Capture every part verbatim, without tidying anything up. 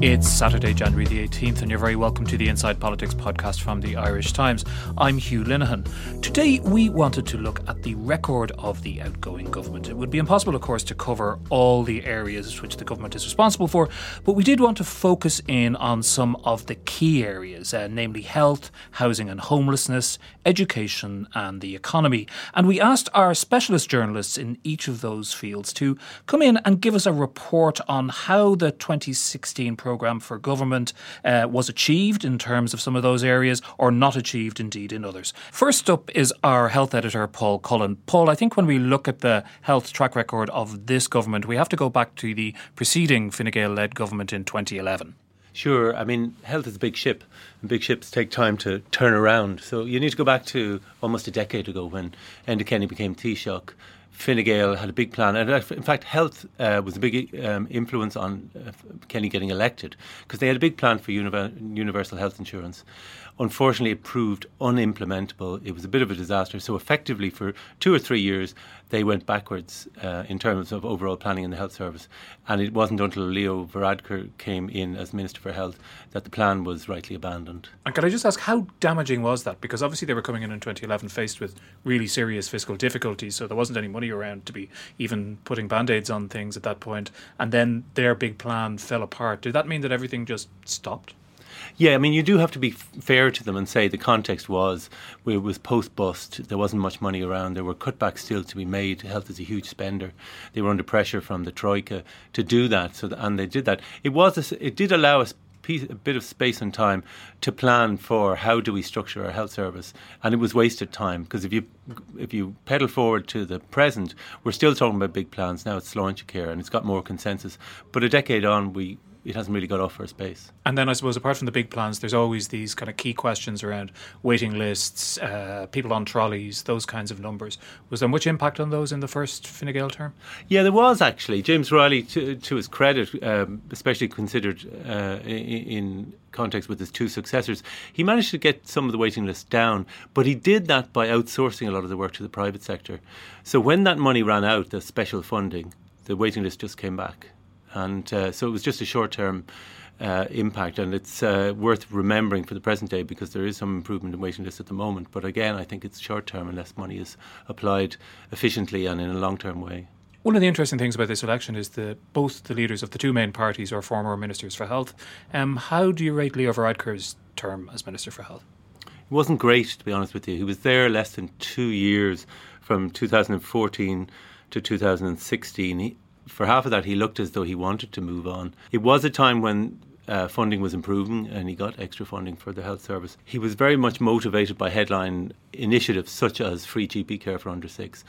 It's Saturday, January the eighteenth, and you're very welcome to the Inside Politics podcast from the Irish Times. I'm Hugh Linehan. Today, we wanted to look at the record of the outgoing government. It would be impossible, of course, to cover all the areas which the government is responsible for, but we did want to focus in on some of the key areas, uh, namely health, housing and homelessness, education and the economy. And we asked our specialist journalists in each of those fields to come in and give us a report on how the twenty sixteen programme for government uh, was achieved in terms of some of those areas, or not achieved indeed in others. First up is our health editor, Paul Cullen. Paul, I think when we look at the health track record of this government, we have to go back to the preceding Fine Gael-led government in twenty eleven. Sure. I mean, health is a big ship, and big ships take time to turn around. So you need to go back to almost a decade ago when Enda Kenny became Taoiseach. Fine Gael had a big plan, and in fact health uh, was a big um, influence on uh, Kenny getting elected, because they had a big plan for univer- universal health insurance. Unfortunately, it proved unimplementable. It was a bit of a disaster. So effectively for two or three years they went backwards uh, in terms of overall planning in the health service, and it wasn't until Leo Varadkar came in as Minister for Health that the plan was rightly abandoned. And can I just ask, how damaging was that? Because obviously they were coming in in twenty eleven faced with really serious fiscal difficulties, so there wasn't any money around to be even putting band-aids on things at that point, and then their big plan fell apart. Did that mean that everything just stopped? Yeah, I mean, you do have to be f- fair to them and say the context was, it was post-bust, there wasn't much money around, there were cutbacks still to be made, health is a huge spender, they were under pressure from the Troika to do that, so th- and they did that. It was a, it did allow us a bit of space and time to plan for how do we structure our health service, and it was wasted time, because if you if you pedal forward to the present, we're still talking about big plans. Now it's Sláintecare and it's got more consensus, but a decade on we it hasn't really got off for space. And then I suppose apart from the big plans, there's always these kind of key questions around waiting lists, uh, people on trolleys, those kinds of numbers. Was there much impact on those in the first Fine Gael term? Yeah, there was actually. James Reilly, to, to his credit, um, especially considered uh, in context with his two successors, he managed to get some of the waiting lists down, but he did that by outsourcing a lot of the work to the private sector. So when that money ran out, the special funding, the waiting list just came back. And uh, so it was just a short-term uh, impact, and it's uh, worth remembering for the present day, because there is some improvement in waiting lists at the moment. But again, I think it's short-term unless money is applied efficiently and in a long-term way. One of the interesting things about this election is that both the leaders of the two main parties are former ministers for health. Um, how do you rate Leo Varadkar's term as Minister for Health? It wasn't great, to be honest with you. He was there less than two years, from two thousand fourteen to two thousand sixteen. He, For half of that, he looked as though he wanted to move on. It was a time when uh, funding was improving and he got extra funding for the health service. He was very much motivated by headline initiatives such as free G P care for under six,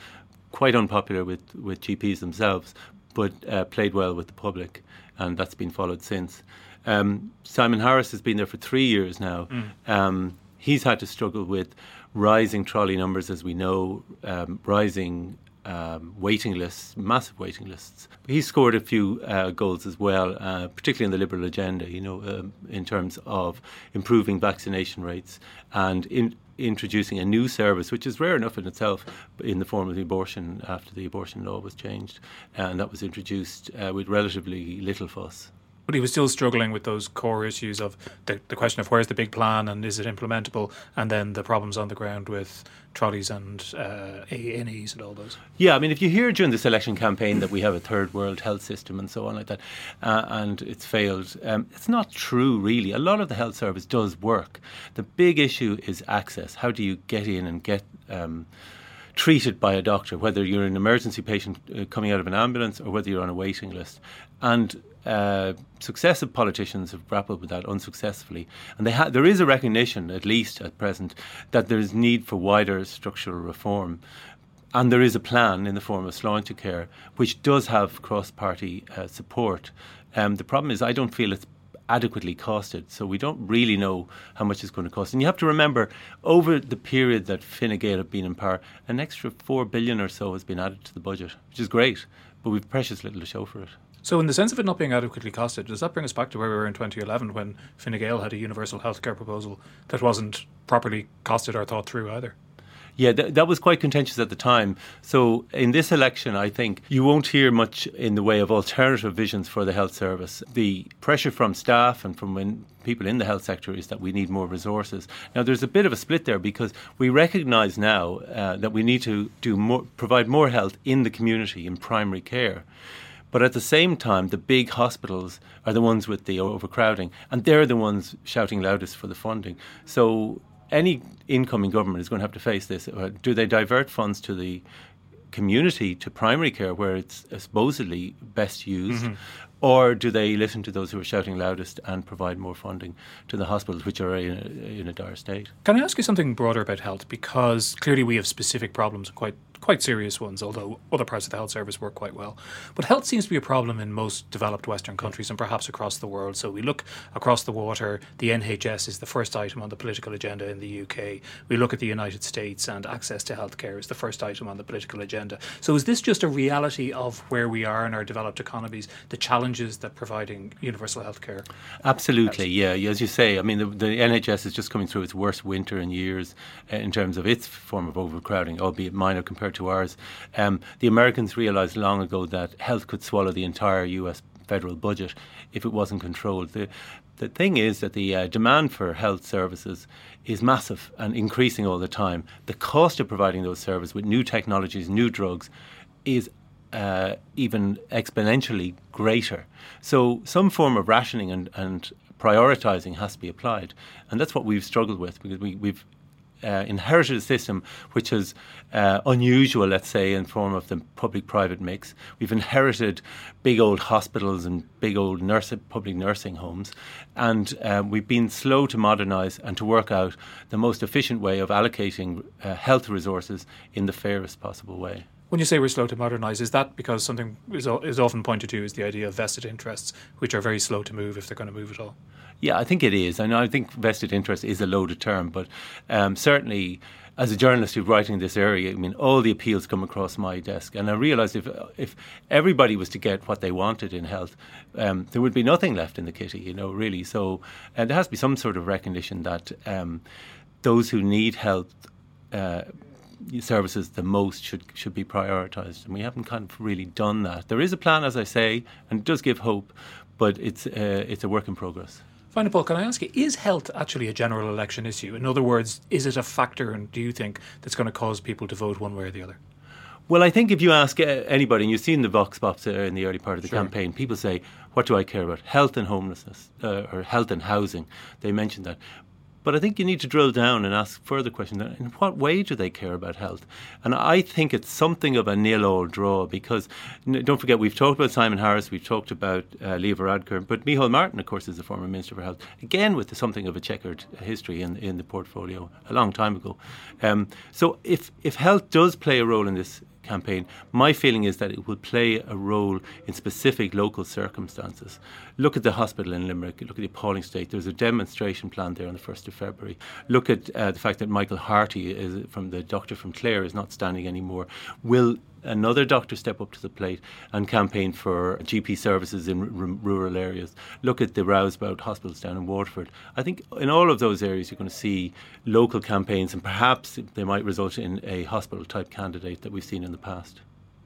quite unpopular with, with G Ps themselves, but uh, played well with the public, and that's been followed since. Um, Simon Harris has been there for three years now. Mm. Um, he's had to struggle with rising trolley numbers, as we know, um, rising... Um, waiting lists, massive waiting lists. He scored a few uh, goals as well, uh, particularly in the Liberal agenda, you know, um, in terms of improving vaccination rates and in introducing a new service, which is rare enough in itself, in the form of the abortion, after the abortion law was changed. And that was introduced uh, with relatively little fuss. But he was still struggling with those core issues of the, the question of where's the big plan and is it implementable, and then the problems on the ground with trolleys and uh, A and Es and all those. Yeah, I mean, if you hear during this election campaign that we have a third world health system and so on like that, uh, and it's failed, um, it's not true really. A lot of the health service does work. The big issue is access. How do you get in and get... Um, treated by a doctor, whether you're an emergency patient uh, coming out of an ambulance or whether you're on a waiting list. And uh, successive politicians have grappled with that unsuccessfully. And they ha- there is a recognition, at least at present, that there is need for wider structural reform. And there is a plan in the form of Sláintecare, which does have cross-party uh, support. Um, the problem is I don't feel it's adequately costed, so we don't really know how much it's going to cost. And you have to remember, over the period that Fine Gael have been in power, an extra four billion or so has been added to the budget, which is great, but we've precious little to show for it. So in the sense of it not being adequately costed, does that bring us back to where we were in twenty eleven when Fine Gael had a universal healthcare proposal that wasn't properly costed or thought through either? Yeah, th- that was quite contentious at the time. So in this election, I think you won't hear much in the way of alternative visions for the health service. The pressure from staff and from in- people in the health sector is that we need more resources. Now, there's a bit of a split there because we recognise now uh, that we need to do more, provide more health in the community, in primary care. But at the same time, the big hospitals are the ones with the overcrowding, and they're the ones shouting loudest for the funding. So any incoming government is going to have to face this. Do they divert funds to the community, to primary care, where it's supposedly best used, mm-hmm. or do they listen to those who are shouting loudest and provide more funding to the hospitals, which are in a, in a dire state? Can I ask you something broader about health? Because clearly we have specific problems, quite quite serious ones, although other parts of the health service work quite well. But health seems to be a problem in most developed Western countries and perhaps across the world. So we look across the water, the N H S is the first item on the political agenda in the U K. We look at the United States and access to healthcare is the first item on the political agenda. So is this just a reality of where we are in our developed economies, the challenges that providing universal healthcare? Absolutely, yeah. As you say, I mean, the, the N H S is just coming through its worst winter in years in terms of its form of overcrowding, albeit minor compared to ours. Um, the Americans realised long ago that health could swallow the entire U S federal budget if it wasn't controlled. The, the thing is that the uh, demand for health services is massive and increasing all the time. The cost of providing those services with new technologies, new drugs, is uh, even exponentially greater. So some form of rationing and, and prioritising has to be applied. And that's what we've struggled with because we, we've Uh, inherited a system which is uh, unusual, let's say, in form of the public-private mix. We've inherited big old hospitals and big old nurse, public nursing homes, and uh, we've been slow to modernise and to work out the most efficient way of allocating uh, health resources in the fairest possible way. When you say we're slow to modernise, is that because something is, is often pointed to is the idea of vested interests, which are very slow to move if they're going to move at all? Yeah, I think it is. And I think vested interest is a loaded term, but um, certainly as a journalist who's writing in this area, I mean, all the appeals come across my desk. And I realise if if everybody was to get what they wanted in health, um, there would be nothing left in the kitty, you know, really. So uh, there has to be some sort of recognition that um, those who need health uh services the most should should be prioritised, and we haven't kind of really done that. There is a plan, as I say, and it does give hope, but it's uh, it's a work in progress. Finally, Paul, can I ask you, is health actually a general election issue? In other words, is it a factor, and do you think that's going to cause people to vote one way or the other? Well, I think if you ask anybody, and you've seen the vox pops in the early part of the sure. campaign, people say, what do I care about? Health and homelessness, uh, or health and housing. They mentioned that. But I think you need to drill down and ask further questions. In what way do they care about health? And I think it's something of a nil-all draw because, don't forget, we've talked about Simon Harris, we've talked about uh, Leo Varadkar, but Micheál Martin, of course, is the former Minister for Health, again with something of a checkered history in, in the portfolio a long time ago. Um, so if, if health does play a role in this campaign, my feeling is that it will play a role in specific local circumstances. Look at the hospital in Limerick, look at the appalling state. There's a demonstration planned there on the first of February. Look at uh, the fact that Michael Harty, is, from the doctor from Clare, is not standing anymore. Will another doctor step up to the plate and campaign for G P services in r- rural areas? Look at the rouseabout hospitals down in Waterford. I think in all of those areas you're going to see local campaigns, and perhaps they might result in a hospital-type candidate that we've seen in the past.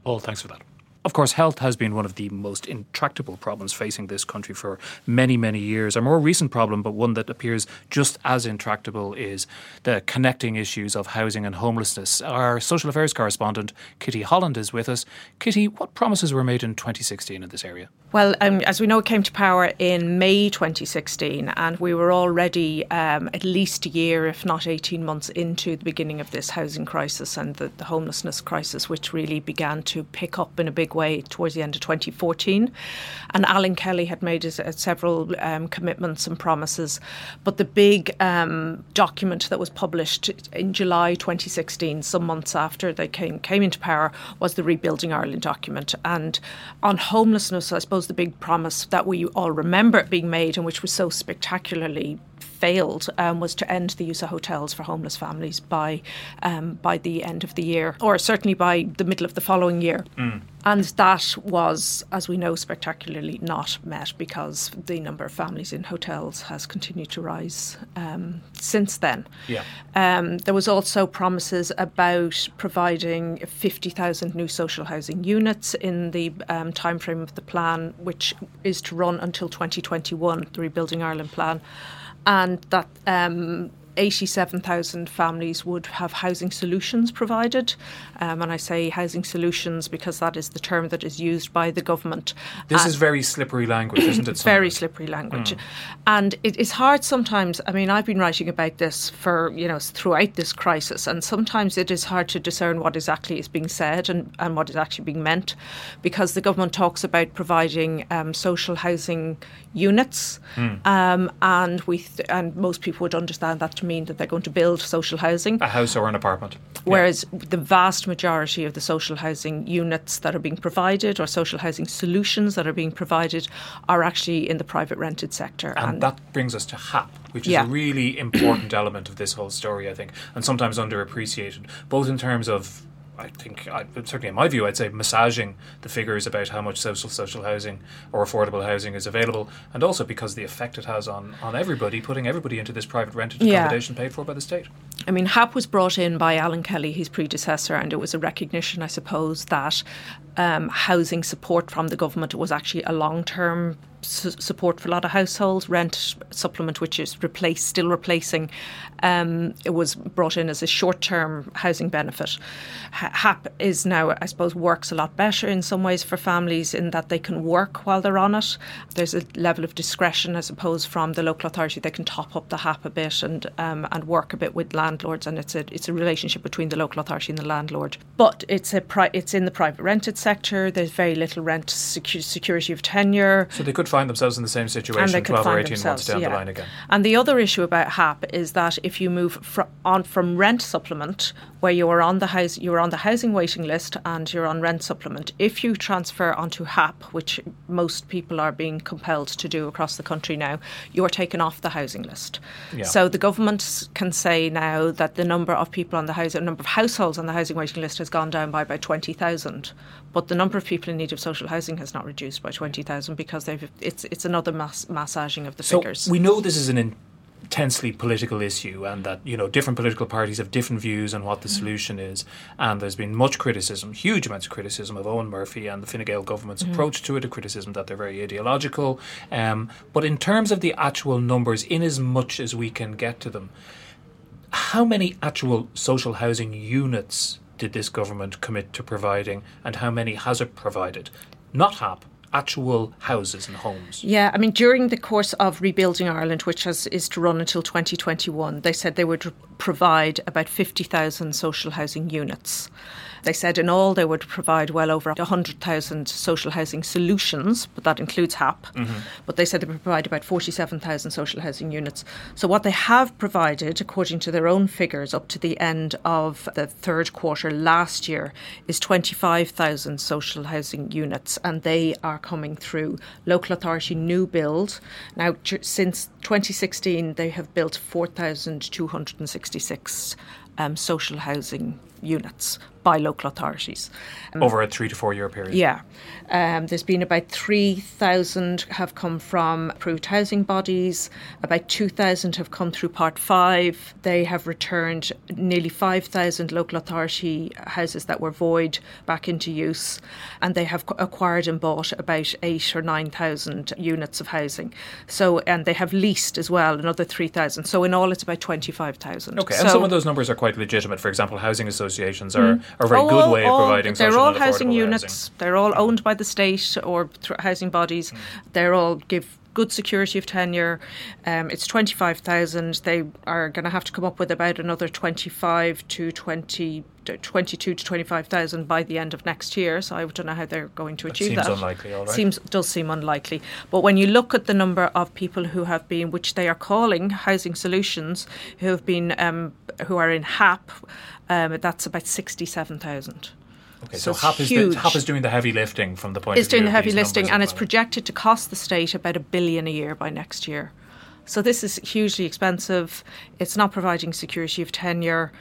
Paul, thanks for that. Of course, health has been one of the most intractable problems facing this country for many, many years. A more recent problem, but one that appears just as intractable, is the connecting issues of housing and homelessness. Our social affairs correspondent, Kitty Holland, is with us. Kitty, what promises were made in twenty sixteen in this area? Well, um, as we know, it came to power in May twenty sixteen, and we were already um, at least a year, if not eighteen months, into the beginning of this housing crisis and the, the homelessness crisis, which really began to pick up in a big big way towards the end of twenty fourteen. And Alan Kelly had made his, uh, several um, commitments and promises. But the big um, document that was published in July twenty sixteen, some months after they came, came into power, was the Rebuilding Ireland document. And on homelessness, I suppose the big promise that we all remember it being made and which was so spectacularly failed um, was to end the use of hotels for homeless families by um, by the end of the year, or certainly by the middle of the following year. Mm. And that was, as we know, spectacularly not met because the number of families in hotels has continued to rise um, since then. Yeah. Um, there was also promises about providing fifty thousand new social housing units in the um, timeframe of the plan, which is to run until twenty twenty-one, the Rebuilding Ireland plan. And that um, eighty-seven thousand families would have housing solutions provided. Um, and I say housing solutions because that is the term that is used by the government. This and is very slippery language, isn't it, Simon? Very slippery language. Mm. And it is hard sometimes. I mean, I've been writing about this for, you know, throughout this crisis. And sometimes it is hard to discern what exactly is being said and, and what is actually being meant, because the government talks about providing um, social housing units. Mm. Um, and we th- and most people would understand that to mean that they're going to build social housing. A house or an apartment. Whereas yeah. the vast majority of the social housing units that are being provided, or social housing solutions that are being provided, are actually in the private rented sector. And, and that brings us to H A P, which is yeah. a really important element of this whole story, I think, and sometimes underappreciated, both in terms of, I think, I, certainly in my view, I'd say massaging the figures about how much social social housing or affordable housing is available, and also because the effect it has on, on everybody, putting everybody into this private rented accommodation yeah. paid for by the state. I mean, H A P was brought in by Alan Kelly, his predecessor, and it was a recognition, I suppose, that um, housing support from the government was actually a long-term S- support for a lot of households. Rent supplement, which is replaced, still replacing, um, it was brought in as a short-term housing benefit. H- HAP is now, I suppose, works a lot better in some ways for families in that they can work while they're on it. There's a level of discretion, I suppose, from the local authority. They can top up the H A P a bit and um, and work a bit with landlords, and it's a it's a relationship between the local authority and the landlord. But it's a pri- it's in the private rented sector. There's very little rent secu- security of tenure. So they could find themselves in the same situation twelve or eighteen months down yeah. the line again. And the other issue about H A P is that if you move fr- on from rent supplement, where you are on the house, you're on the housing waiting list and you're on rent supplement, if you transfer onto H A P, which most people are being compelled to do across the country now, you are taken off the housing list. Yeah. So the government can say now that the number of people on the housing, the number of households on the housing waiting list has gone down by about twenty thousand, but the number of people in need of social housing has not reduced by twenty thousand because they've It's it's another mass, massaging of the so figures. We know this is an intensely political issue, and that, you know, different political parties have different views on what the solution is. And there's been much criticism, huge amounts of criticism of Eoghan Murphy and the Fine Gael government's mm. approach to it, a criticism that they're very ideological. Um, but in terms of the actual numbers, in as much as we can get to them, how many actual social housing units did this government commit to providing, and how many has it provided? Not H A P. Actual houses and homes. Yeah, I mean, during the course of Rebuilding Ireland, which has, is to run until twenty twenty-one, they said they would provide about fifty thousand social housing units. They said in all they would provide well over one hundred thousand social housing solutions, but that includes H A P. Mm-hmm. But they said they would provide about forty-seven thousand social housing units. So what they have provided, according to their own figures, up to the end of the third quarter last year, is twenty-five thousand social housing units, and they are coming through local authority new build. Now, since twenty sixteen, they have built four thousand two hundred sixty-six um, social housing units by local authorities. Um, Over a three to four year period. Yeah. Um, there's been about three thousand have come from approved housing bodies, about two thousand have come through Part five. They have returned nearly five thousand local authority houses that were void back into use, and they have acquired and bought about eight or nine thousand units of housing. So, and they have leased as well another three thousand. So in all it's about twenty-five thousand. Okay, so, and some of those numbers are quite legitimate. For example, housing associations are mm-hmm. a very oh, good way all, of providing social and affordable housing. They're all housing units. They're all owned by the state or th- housing bodies. Mm. They're all give good security of tenure. Um, it's twenty-five thousand. They are going to have to come up with about another twenty-five to twenty twenty-two to twenty-five thousand by the end of next year. So I don't know how they're going to that achieve seems that. Seems unlikely, all right. Seems, does seem unlikely. But when you look at the number of people who have been, which they are calling housing solutions, who have been, um, who are in H A P, um, that's about sixty-seven thousand. Okay, so, so HAP, is the, HAP is doing the heavy lifting from the point it's of view. It's doing the heavy lifting, and it's well. projected to cost the state about a billion a year by next year. So this is hugely expensive. It's not providing security of tenure.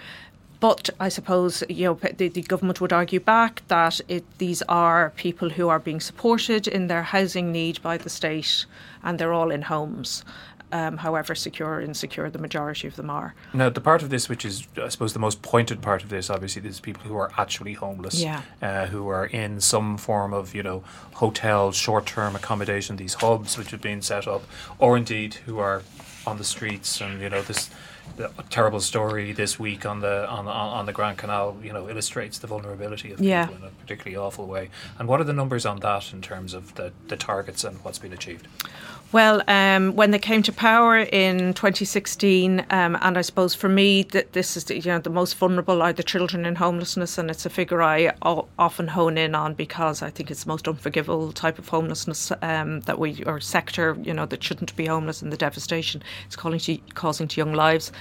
But I suppose, you know, the, the government would argue back that it, these are people who are being supported in their housing need by the state, and they're all in homes. Um, however secure or insecure the majority of them are. Now, the part of this which is, I suppose, the most pointed part of this, obviously, there's people who are actually homeless, yeah. uh, who are in some form of, you know, hotel, short-term accommodation, these hubs which have been set up, or indeed who are on the streets. And, you know, this the terrible story this week on the on, on the Grand Canal, you know, illustrates the vulnerability of yeah. people in a particularly awful way. And what are the numbers on that in terms of the, the targets and what's been achieved? Well, um, when they came to power in twenty sixteen, um, and I suppose for me that this is the, you know, the most vulnerable are the children in homelessness, and it's a figure I o- often hone in on because I think it's the most unforgivable type of homelessness um, that we or sector, you know, that shouldn't be homeless, and the devastation it's calling to, causing to young lives.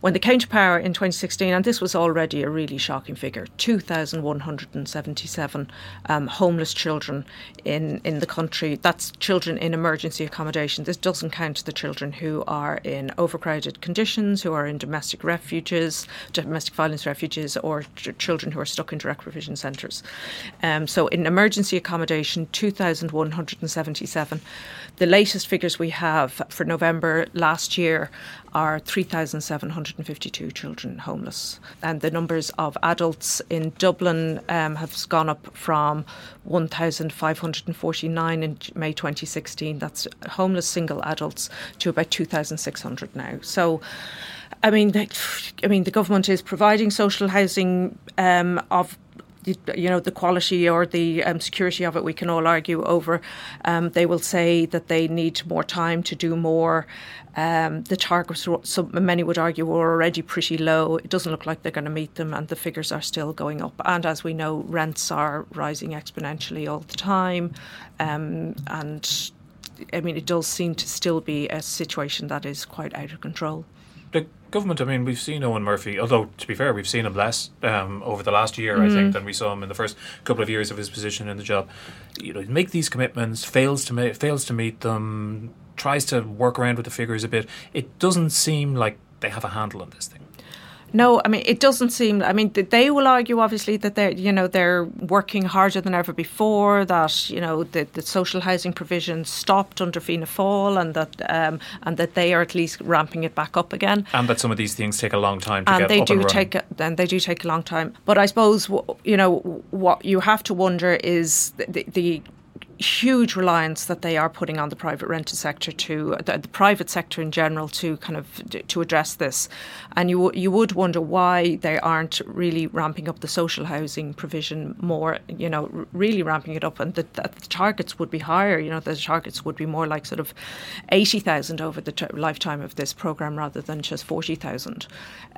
When they came to power in twenty sixteen, and this was already a really shocking figure, two thousand one hundred seventy-seven um, homeless children in in the country. That's children in emergency accommodation. This doesn't count the children who are in overcrowded conditions, who are in domestic refuges, domestic violence refuges, or ch- children who are stuck in direct provision centres. Um, so in emergency accommodation, two thousand one hundred seventy-seven. The latest figures we have for November last year are three thousand seven hundred fifty-two children homeless. And the numbers of adults in Dublin um, have gone up from one thousand five hundred forty-nine in May twenty sixteen. That's homeless single adults, to about two thousand six hundred now. So, I mean, they, I mean, the government is providing social housing um, of, you know, the quality or the um, security of it, we can all argue over. Um, they will say that they need more time to do more. Um, the targets, so many would argue, were already pretty low. It doesn't look like they're going to meet them, and the figures are still going up. And as we know, rents are rising exponentially all the time. Um, and, I mean, it does seem to still be a situation that is quite out of control. The government, I mean, we've seen Eoghan Murphy, although, to be fair, we've seen him less um, over the last year, mm. I think, than we saw him in the first couple of years of his position in the job. You know, make these commitments, fails to ma- fails to meet them, tries to work around with the figures a bit. It doesn't seem like they have a handle on this thing. No, I mean, it doesn't seem, I mean, they will argue, obviously, that they're, you know, they're working harder than ever before, that, you know, the, the social housing provision stopped under Fianna Fáil, and that um, and that they are at least ramping it back up again. And that some of these things take a long time to and get they up do and running. Take, and they do take a long time. But I suppose, you know, what you have to wonder is the... the huge reliance that they are putting on the private rented sector to the, the private sector in general to kind of to address this, and you you would wonder why they aren't really ramping up the social housing provision more, you know, really ramping it up, and that the, the targets would be higher. You know, the targets would be more like sort of eighty thousand over the t- lifetime of this program rather than just forty thousand.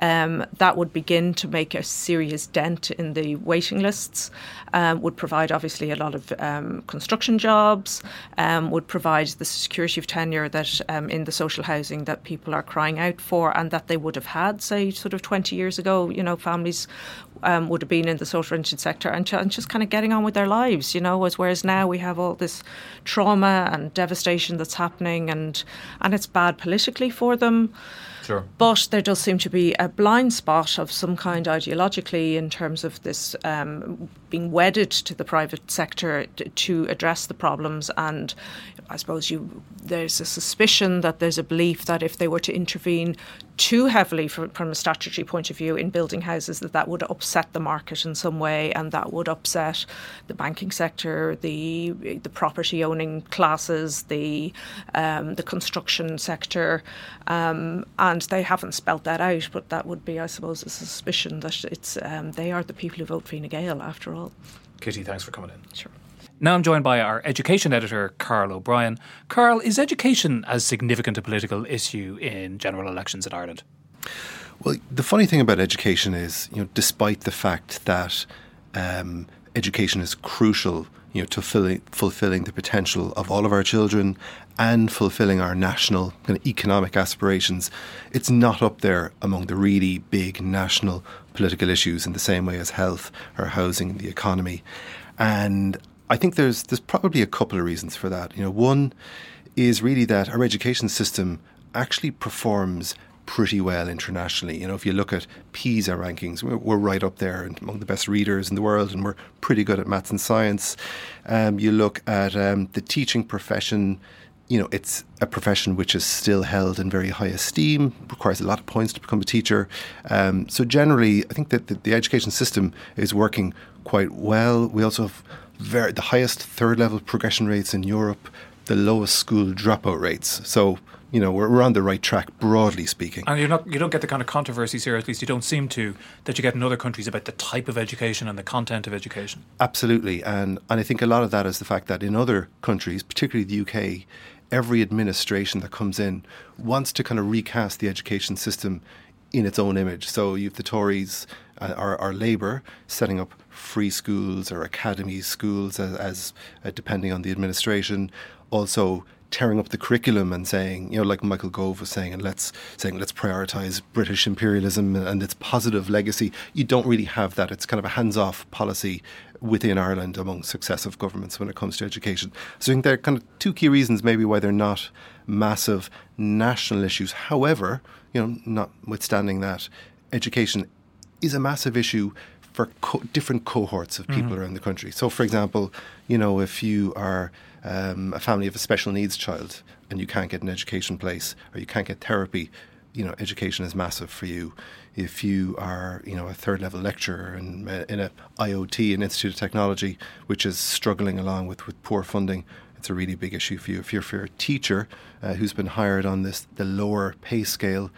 Um, that would begin to make a serious dent in the waiting lists, um, would provide obviously a lot of um, construction jobs, um, would provide the security of tenure that um, in the social housing that people are crying out for, and that they would have had, say, sort of twenty years ago. You know, families um, would have been in the social rented sector and, ch- and just kind of getting on with their lives, you know, as, whereas now we have all this trauma and devastation that's happening, and, and it's bad politically for them. Sure. But there does seem to be a blind spot of some kind ideologically in terms of this um, being wedded to the private sector t- to address the problems. And I suppose you, there's a suspicion that there's a belief that if they were to intervene too heavily from, from a statutory point of view in building houses, that that would upset the market in some way, and that would upset the banking sector, the the property owning classes, the um, the construction sector, um, and they haven't spelt that out. But that would be, I suppose, a suspicion that it's um, they are the people who vote Fine Gael after all. Kitty, thanks for coming in. Sure. Now I'm joined by our education editor, Carl O'Brien. Carl, is education as significant a political issue in general elections in Ireland? Well, the funny thing about education is, you know, despite the fact that um, education is crucial, you know, to filling, fulfilling the potential of all of our children and fulfilling our national kind of economic aspirations, it's not up there among the really big national political issues in the same way as health or housing, the economy. And I think there's there's probably a couple of reasons for that. You know, one is really that our education system actually performs pretty well internationally. You know, if you look at PISA rankings, we're, we're right up there and among the best readers in the world, and we're pretty good at maths and science. Um, you look at um, the teaching profession. You know, it's a profession which is still held in very high esteem, requires a lot of points to become a teacher. Um, so generally, I think that the, the education system is working quite well. We also have very, the highest third level progression rates in Europe, the lowest school dropout rates. So, you know, we're, we're on the right track, broadly speaking. And you're not, you don't get the kind of controversies here, at least you don't seem to, that you get in other countries about the type of education and the content of education. Absolutely. And, and I think a lot of that is the fact that in other countries, particularly the U K, every administration that comes in wants to kind of recast the education system in its own image. So you have the Tories uh, or, or Labour setting up free schools or academy schools as, as uh, depending on the administration. Also tearing up the curriculum and saying, you know, like Michael Gove was saying, and let's saying let's prioritise British imperialism and, and its positive legacy. You don't really have that. It's kind of a hands-off policy within Ireland among successive governments when it comes to education. So I think there are kind of two key reasons maybe why they're not massive national issues. However, you know, notwithstanding that, education is a massive issue for co- different cohorts of people mm-hmm. around the country. So, for example, you know, if you are um, a family of a special needs child and you can't get an education place or you can't get therapy, you know, education is massive for you. If you are, you know, a third level lecturer in, in a I O T, an Institute of Technology, which is struggling along with, with poor funding, it's a really big issue for you. If you're, if you're a teacher uh, who's been hired on this, the lower pay scale,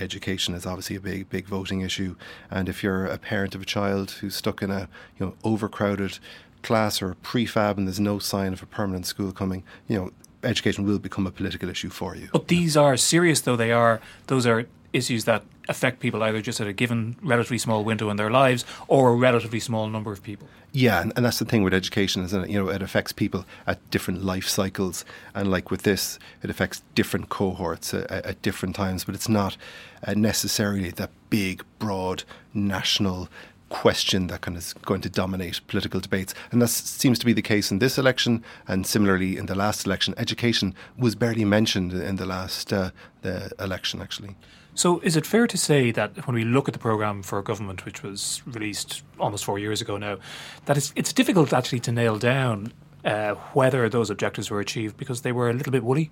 education is obviously a big, big voting issue. And if you're a parent of a child who's stuck in a, you know, overcrowded class or a prefab and there's no sign of a permanent school coming, you know, education will become a political issue for you. But these are serious, though they are. Those are issues that affect people either just at a given relatively small window in their lives or a relatively small number of people. Yeah, and, and that's the thing with education, isn't it? You know, it affects people at different life cycles. And like with this, it affects different cohorts uh, at different times. But it's not uh, necessarily that big, broad, national question that kind of is going to dominate political debates. And that seems to be the case in this election, and similarly in the last election. Education was barely mentioned in the last uh, the election, actually. So is it fair to say that when we look at the programme for government, which was released almost four years ago now, that it's, it's difficult actually to nail down Uh, whether those objectives were achieved because they were a little bit woolly?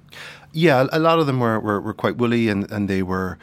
Yeah, a lot of them were, were, were quite woolly and, and they were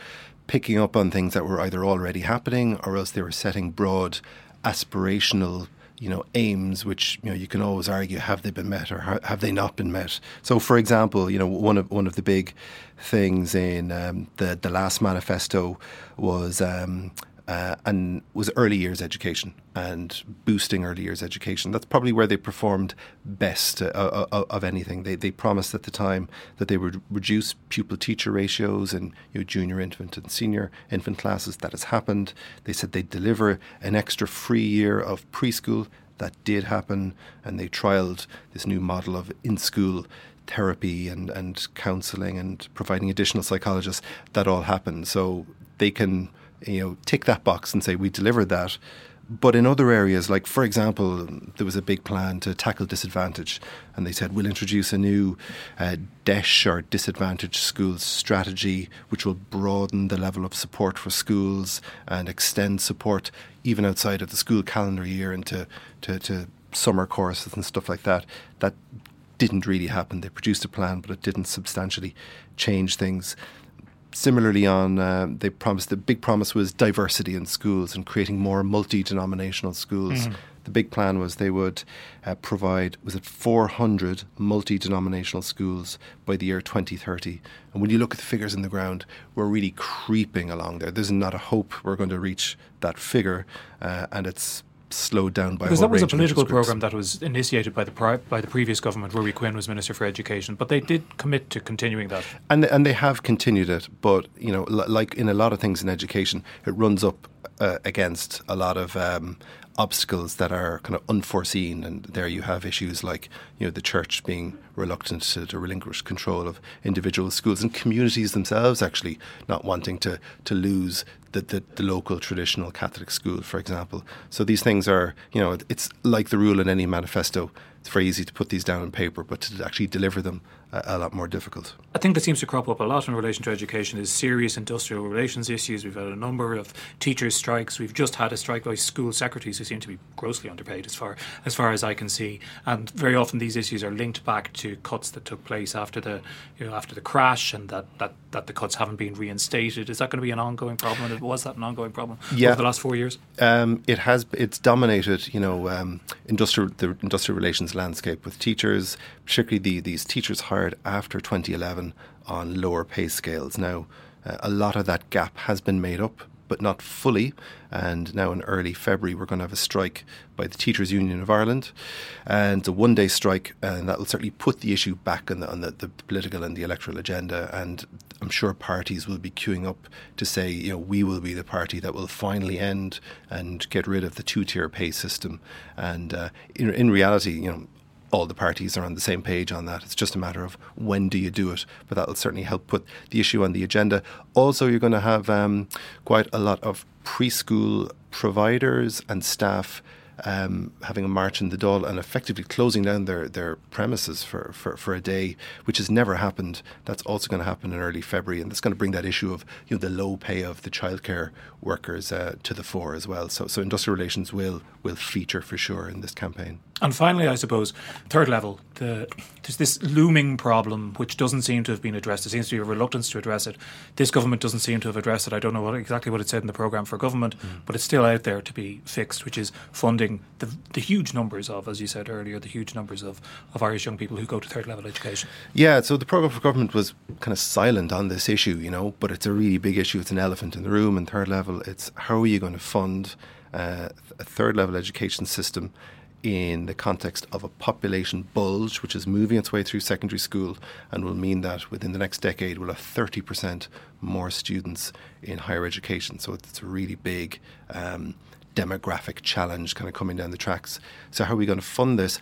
picking up on things that were either already happening or else they were setting broad aspirational, you know, aims which, you know, you can always argue, have they been met or ha- have they not been met? So, for example, you know, one of one of the big things in um, the, the last manifesto was... Um, Uh, and was early years education and boosting early years education. That's probably where they performed best uh, uh, of anything. They they promised at the time that they would reduce pupil-teacher ratios in, you know, junior infant and senior infant classes. That has happened. They said they'd deliver an extra free year of preschool. That did happen. And they trialled this new model of in-school therapy and, and counselling and providing additional psychologists. That all happened. So they can... you know, tick that box and say we delivered that. But in other areas, like, for example, there was a big plan to tackle disadvantage and they said we'll introduce a new uh, DESH or disadvantaged schools strategy which will broaden the level of support for schools and extend support even outside of the school calendar year into to, to summer courses and stuff like that. That didn't really happen. They produced a plan but it didn't substantially change things. Similarly, on uh, they promised, the big promise was diversity in schools and creating more multi-denominational schools. Mm-hmm. The big plan was they would uh, provide, was it four hundred multi-denominational schools by the year twenty thirty. And when you look at the figures in the ground, we're really creeping along there. There's not a hope we're going to reach that figure. Uh, and it's slowed down by because a whole that was range a political program that was initiated by the pri- by the previous government. Rory Quinn was Minister for Education, but they did commit to continuing that, and and they have continued it. But you know, l- like in a lot of things in education, it runs up uh, against a lot of um, obstacles that are kind of unforeseen, and there you have issues like you know the church being reluctant to, to relinquish control of individual schools, and communities themselves actually not wanting to to lose The, the, the local traditional Catholic school, for example. So these things are, you know, it's like the rule in any manifesto. It's very easy to put these down on paper, but to actually deliver them uh, a lot more difficult. I think that seems to crop up a lot in relation to education is serious industrial relations issues. We've had a number of teachers' strikes. We've just had a strike by school secretaries who seem to be grossly underpaid as far as far as I can see. And very often these issues are linked back to cuts that took place after the you know after the crash, and that, that, that the cuts haven't been reinstated. Is that going to be an ongoing problem? Was that an ongoing problem yeah. over the last four years? Um, it has. It's dominated, you know, um, industrial the industrial relations landscape with teachers, particularly the, these teachers hired after twenty eleven on lower pay scales. Now, uh, a lot of that gap has been made up, but not fully. And now in early February, we're going to have a strike by the Teachers Union of Ireland. And it's a one-day strike, and that will certainly put the issue back on, the, on the, the political and the electoral agenda. And I'm sure parties will be queuing up to say, you know, we will be the party that will finally end and get rid of the two-tier pay system. And uh, in, in reality, you know, all the parties are on the same page on that. It's just a matter of when do you do it. But that will certainly help put the issue on the agenda. Also, you're going to have um, quite a lot of preschool providers and staff um, having a march in the Dáil and effectively closing down their, their premises for, for, for a day, which has never happened. That's also going to happen in early February. And that's going to bring that issue of you know the low pay of the childcare workers uh, to the fore as well. So, so industrial relations will will feature for sure in this campaign. And finally, I suppose, third level, the, there's this looming problem which doesn't seem to have been addressed. There seems to be a reluctance to address it. This government doesn't seem to have addressed it. I don't know what, exactly what it said in the programme for government, mm. but it's still out there to be fixed, which is funding the, the huge numbers of, as you said earlier, the huge numbers of, of Irish young people who go to third level education. Yeah, so the programme for government was kind of silent on this issue, you know, but it's a really big issue. It's an elephant in the room. And third level, it's how are you going to fund uh, a third level education system in the context of a population bulge which is moving its way through secondary school and will mean that within the next decade we'll have thirty percent more students in higher education. So it's a really big um, demographic challenge kind of coming down the tracks. So how are we going to fund this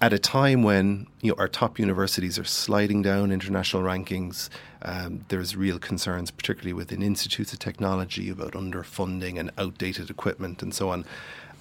at a time when you know our top universities are sliding down international rankings? Um, there's real concerns, particularly within institutes of technology, about underfunding and outdated equipment and so on.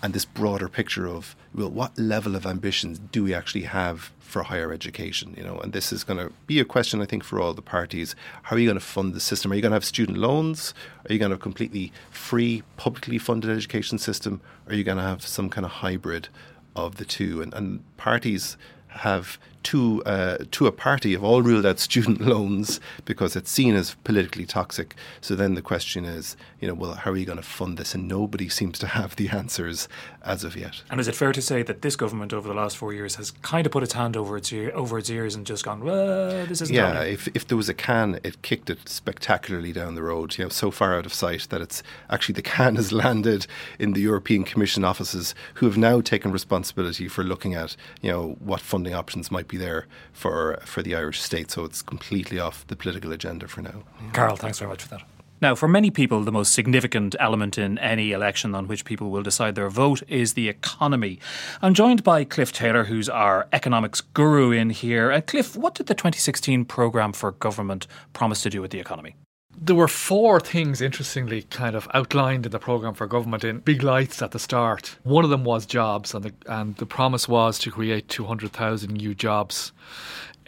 And this broader picture of, well, what level of ambitions do we actually have for higher education? You know, and this is going to be a question, I think, for all the parties. How are you going to fund the system? Are you going to have student loans? Are you going to have a completely free, publicly funded education system? Or are you going to have some kind of hybrid of the two? And, and parties have to, uh, to a party have all ruled out student loans because it's seen as politically toxic. So then the question is, you know, well, how are you going to fund this? And nobody seems to have the answers as of yet. And is it fair to say that this government over the last four years has kind of put its hand over its ear, over its ears and just gone, well, this isn't Yeah, if, if there was a can, it kicked it spectacularly down the road, you know, so far out of sight that it's actually the can has landed in the European Commission offices, who have now taken responsibility for looking at, you know, what funding options might be there for for the Irish state. So it's completely off the political agenda for now. Yeah. Carl, thanks very much for that. Now, for many people, the most significant element in any election on which people will decide their vote is the economy. I'm joined by Cliff Taylor, who's our economics guru in here. Uh, Cliff, what did the twenty sixteen programme for government promise to do with the economy? There were four things, interestingly, kind of outlined in the programme for government in big lights at the start. One of them was jobs, and the, and the promise was to create two hundred thousand new jobs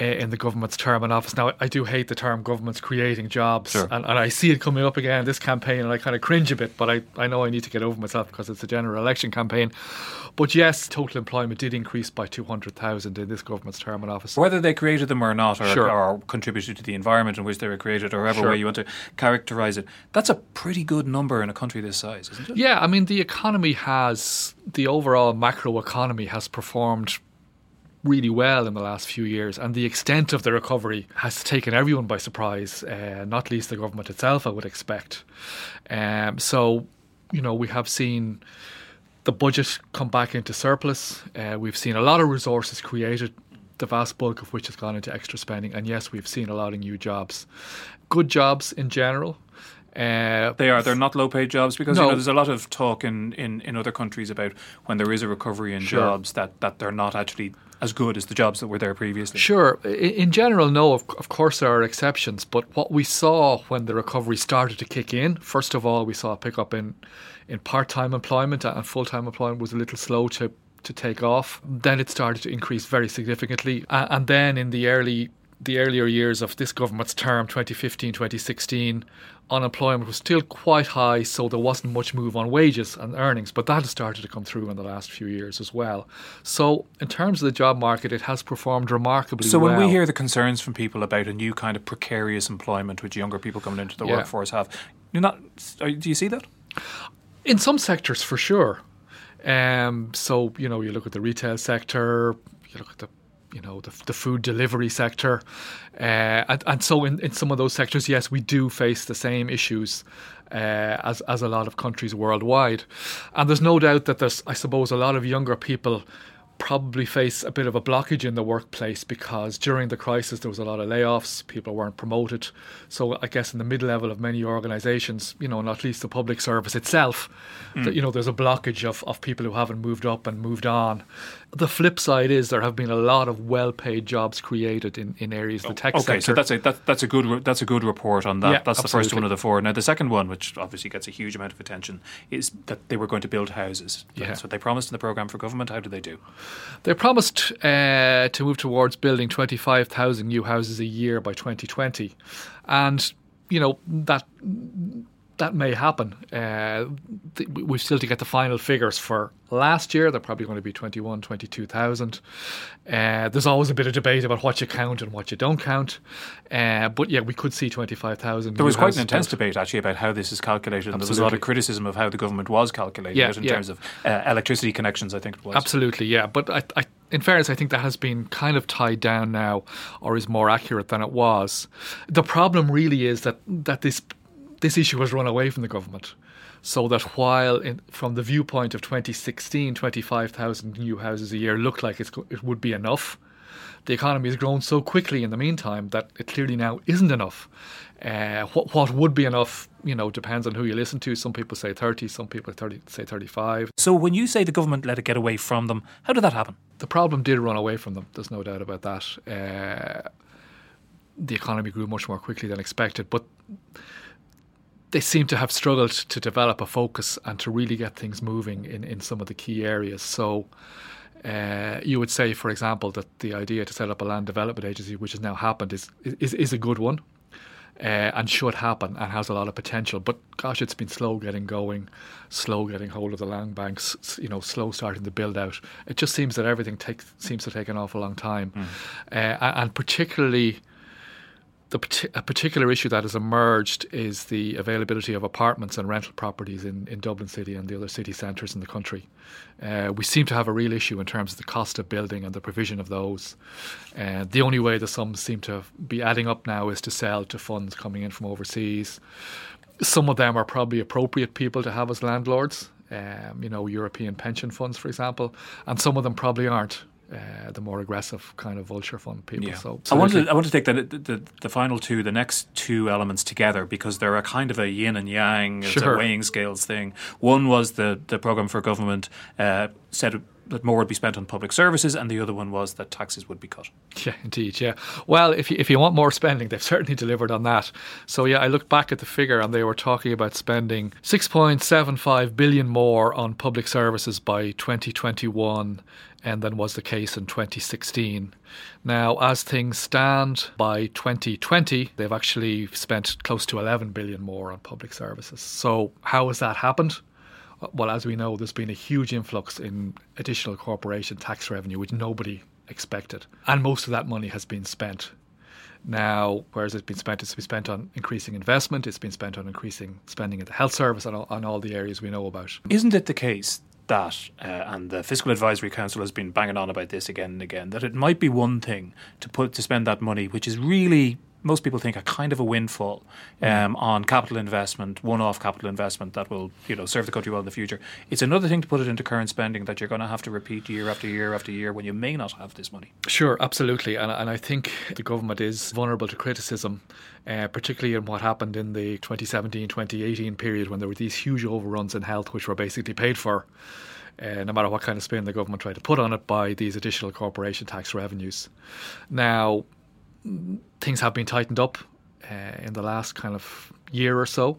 uh, in the government's term in office. Now, I do hate the term government's creating jobs, sure. and, and I see it coming up again in this campaign, and I kind of cringe a bit, but I, I know I need to get over myself because it's a general election campaign. But yes, total employment did increase by two hundred thousand in this government's term in office. Whether they created them or not, or, sure. or contributed to the environment in which they were created, or however sure. way you want to characterise it, that's a pretty good number in a country this size, isn't it? Yeah, I mean, the economy has, the overall macro economy has performed really well in the last few years, and the extent of the recovery has taken everyone by surprise, uh, not least the government itself, I would expect. Um, so, you know, we have seen the budget come back into surplus. Uh, we've seen a lot of resources created, the vast bulk of which has gone into extra spending. And yes, we've seen a lot of new jobs. Good jobs in general. Uh, they are. They're not low-paid jobs because no. you know, there's a lot of talk in, in, in other countries about when there is a recovery in sure. jobs that, that they're not actually as good as the jobs that were there previously. Sure. In, in general, no, of, of course there are exceptions. But what we saw when the recovery started to kick in, first of all, we saw a pickup in, in part-time employment, and full-time employment was a little slow to, to take off. Then it started to increase very significantly. Uh, and then in the early the earlier years of this government's term, twenty fifteen, twenty sixteen, unemployment was still quite high, so there wasn't much move on wages and earnings, but that has started to come through in the last few years as well. So in terms of the job market, it has performed remarkably well. So when well. we hear the concerns from people about a new kind of precarious employment which younger people coming into the yeah. workforce have, you're not, do you see that? In some sectors, for sure. Um, so, you know, you look at the retail sector, you look at the you know, the, the food delivery sector. Uh, and, and so in, in some of those sectors, yes, we do face the same issues uh, as, as a lot of countries worldwide. And there's no doubt that there's, I suppose, a lot of younger people probably face a bit of a blockage in the workplace because during the crisis there was a lot of layoffs, people weren't promoted. So I guess in the mid-level of many organisations, you know, not least the public service itself, mm. that, you know, there's a blockage of, of people who haven't moved up and moved on. The flip side is there have been a lot of well-paid jobs created in, in areas of the tech okay, sector. Okay, so that's a, that, that's, a good re- that's a good report on that. Yeah, that's absolutely. The first one of the four. Now, the second one, which obviously gets a huge amount of attention, is that they were going to build houses. That's yeah. what they promised in the programme for government. How did they do? They promised uh, to move towards building twenty-five thousand new houses a year by twenty twenty. And, you know, that that may happen. Uh, th- we've still to get the final figures for last year. They're probably going to be twenty-one, twenty-two thousand. Uh, there's always a bit of debate about what you count and what you don't count. Uh, but yeah, we could see twenty-five thousand. There was quite an intense debate actually about how this is calculated. Absolutely. And there was a lot of criticism of how the government was calculating yeah, it in yeah. terms of uh, electricity connections, I think it was. Absolutely, yeah. But I, I, in fairness, I think that has been kind of tied down now or is more accurate than it was. The problem really is that, that this... This issue was run away from the government, so that while in, from the viewpoint of twenty sixteen, twenty-five thousand new houses a year looked like it's, it would be enough, the economy has grown so quickly in the meantime that it clearly now isn't enough. Uh, what, what would be enough, you know, depends on who you listen to. Some people say thirty, some people say thirty-five. So when you say the government let it get away from them, how did that happen? The problem did run away from them, there's no doubt about that. Uh, the economy grew much more quickly than expected, but they seem to have struggled to develop a focus and to really get things moving in, in some of the key areas. So uh, you would say, for example, that the idea to set up a land development agency, which has now happened, is is, is a good one uh, and should happen and has a lot of potential. But gosh, it's been slow getting going, slow getting hold of the land banks, you know, slow starting to build out. It just seems that everything takes seems to take an awful long time. Mm. Uh, and particularly... The, a particular issue that has emerged is the availability of apartments and rental properties in, in Dublin City and the other city centres in the country. Uh, we seem to have a real issue in terms of the cost of building and the provision of those. Uh, the only way the sums seem to be adding up now is to sell to funds coming in from overseas. Some of them are probably appropriate people to have as landlords, um, you know, European pension funds, for example, and some of them probably aren't. Uh, the more aggressive kind of vulture fund people. Yeah. So I want to I want to take the, the the final two, the next two elements together because they're a kind of a yin and yang, it's sure. a weighing scales thing. One was the the programme for government uh, said that more would be spent on public services, and the other one was that taxes would be cut. Yeah, indeed. Yeah. Well, if you, if you want more spending, they've certainly delivered on that. So yeah, I looked back at the figure, and they were talking about spending six point seven five billion more on public services by twenty twenty-one. And then was the case in twenty sixteen. Now, as things stand, by twenty twenty, they've actually spent close to eleven billion more on public services. So how has that happened? Well, as we know, there's been a huge influx in additional corporation tax revenue, which nobody expected. And most of that money has been spent. Now, whereas it's been spent, it's been spent on increasing investment, it's been spent on increasing spending at the health service and on all the areas we know about. Isn't it the case that, uh, and the Fiscal Advisory Council has been banging on about this again and again, that it might be one thing to put to spend that money, which is really most people think, a kind of a windfall um, on capital investment, one-off capital investment that will, you know, serve the country well in the future. It's another thing to put it into current spending that you're going to have to repeat year after year after year when you may not have this money. Sure, absolutely. And, and I think the government is vulnerable to criticism, uh, particularly in what happened in the twenty seventeen twenty eighteen period when there were these huge overruns in health which were basically paid for, Uh, no matter what kind of spin the government tried to put on it, by these additional corporation tax revenues. Now, things have been tightened up uh, in the last kind of year or so.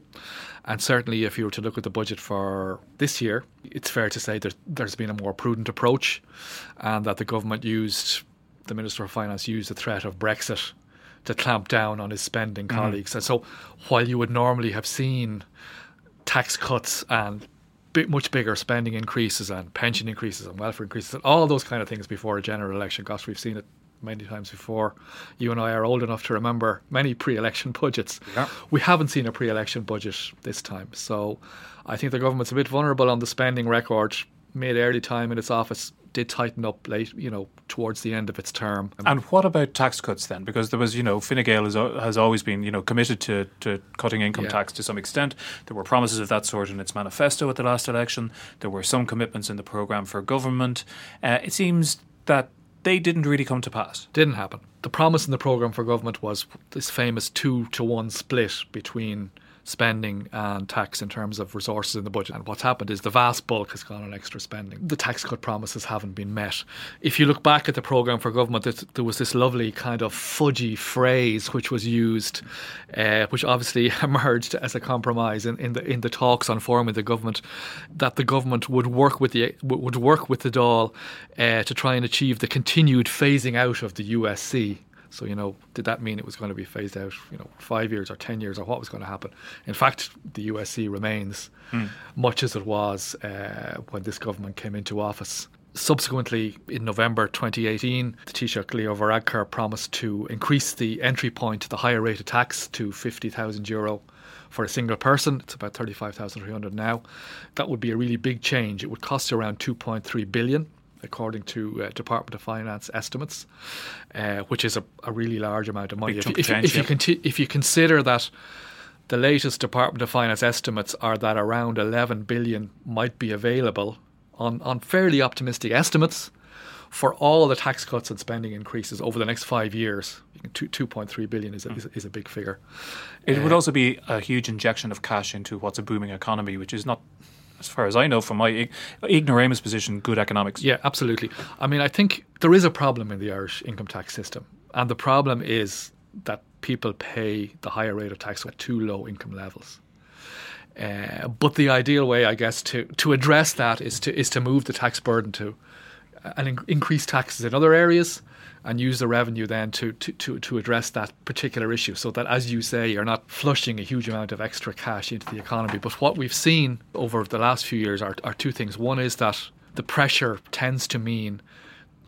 And certainly if you were to look at the budget for this year, it's fair to say that there's been a more prudent approach, and that the government used, the Minister of Finance used the threat of Brexit to clamp down on his spending mm-hmm. colleagues. And so while you would normally have seen tax cuts and bit much bigger spending increases and pension increases and welfare increases and all those kind of things before a general election, gosh, we've seen it many times before. You and I are old enough to remember many pre-election budgets. Yeah. We haven't seen a pre-election budget this time. So I think the government's a bit vulnerable on the spending record. Made early time in its office, did tighten up late, you know, towards the end of its term. And what about tax cuts then? Because there was, you know, Fine Gael has, has always been, you know, committed to, to cutting income yeah. tax to some extent. There were promises of that sort in its manifesto at the last election. There were some commitments in the programme for government. Uh, it seems that they didn't really come to pass. Didn't happen. The promise in the programme for government was this famous two to one split between spending and tax in terms of resources in the budget. And what's happened is the vast bulk has gone on extra spending. The tax cut promises haven't been met. If you look back at the programme for government, there was this lovely kind of fudgy phrase which was used, uh, which obviously emerged as a compromise in, in the in the talks on forming the government, that the government would work with the would work with the Dáil uh, to try and achieve the continued phasing out of the U S C. So, you know, did that mean it was going to be phased out, you know, five years or ten years or what was going to happen? In fact, the U S C remains mm. much as it was uh, when this government came into office. Subsequently, in November twenty eighteen, the Taoiseach Leo Varadkar promised to increase the entry point to the higher rate of tax to fifty thousand euro for a single person. It's about thirty-five thousand three hundred now. That would be a really big change. It would cost around two point three billion, according to uh, Department of Finance estimates, uh, which is a, a really large amount of money. If, if, change, if, yeah. you conti- if you consider that the latest Department of Finance estimates are that around eleven billion might be available on, on fairly optimistic estimates for all the tax cuts and spending increases over the next five years, two point three billion is a, mm. is, a, is a big figure. It uh, would also be a huge injection of cash into what's a booming economy, which is not, as far as I know, from my ignoramus position, good economics. Yeah, absolutely. I mean, I think there is a problem in the Irish income tax system. And the problem is that people pay the higher rate of tax at too low income levels. Uh, but the ideal way, I guess, to, to address that is to is to move the tax burden to uh, and in- increase taxes in other areas and use the revenue then to, to, to, to address that particular issue, so that, as you say, you're not flushing a huge amount of extra cash into the economy. But what we've seen over the last few years are, are two things. One is that the pressure tends to mean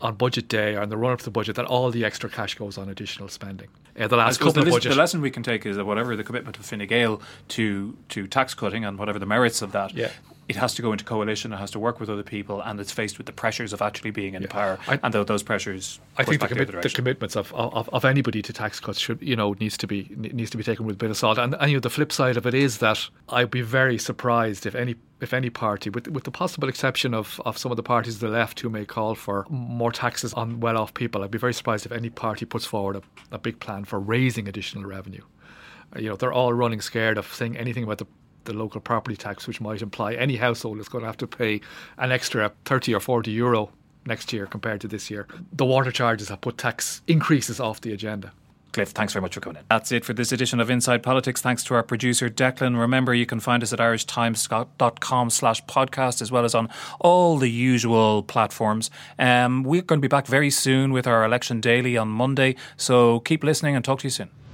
on budget day or in the run-up to the budget that all the extra cash goes on additional spending. Uh, the last couple the, of list, budget. The lesson we can take is that whatever the commitment of Fine Gael to, to tax cutting and whatever the merits of that, yeah. it has to go into coalition, it has to work with other people, and it's faced with the pressures of actually being in yeah. power. I, and th- those pressures, I think, the, commi- the, the commitments of, of of anybody to tax cuts should, you know, needs to be needs to be taken with a bit of salt. And, and you know, the flip side of it is that I'd be very surprised if any if any party, with with the possible exception of, of some of the parties of the left who may call for more taxes on well-off people, I'd be very surprised if any party puts forward a, a big plan for raising additional revenue. Uh, you know, they're all running scared of saying anything about the. the local property tax, which might imply any household is going to have to pay an extra thirty or forty euro next year compared to this year. The water charges have put tax increases off the agenda. Cliff, thanks very much for coming in. That's it for this edition of Inside Politics. Thanks to our producer, Declan. Remember, you can find us at irishtimes.com slash podcast, as well as on all the usual platforms. Um, we're going to be back very soon with our election daily on Monday, so keep listening and talk to you soon.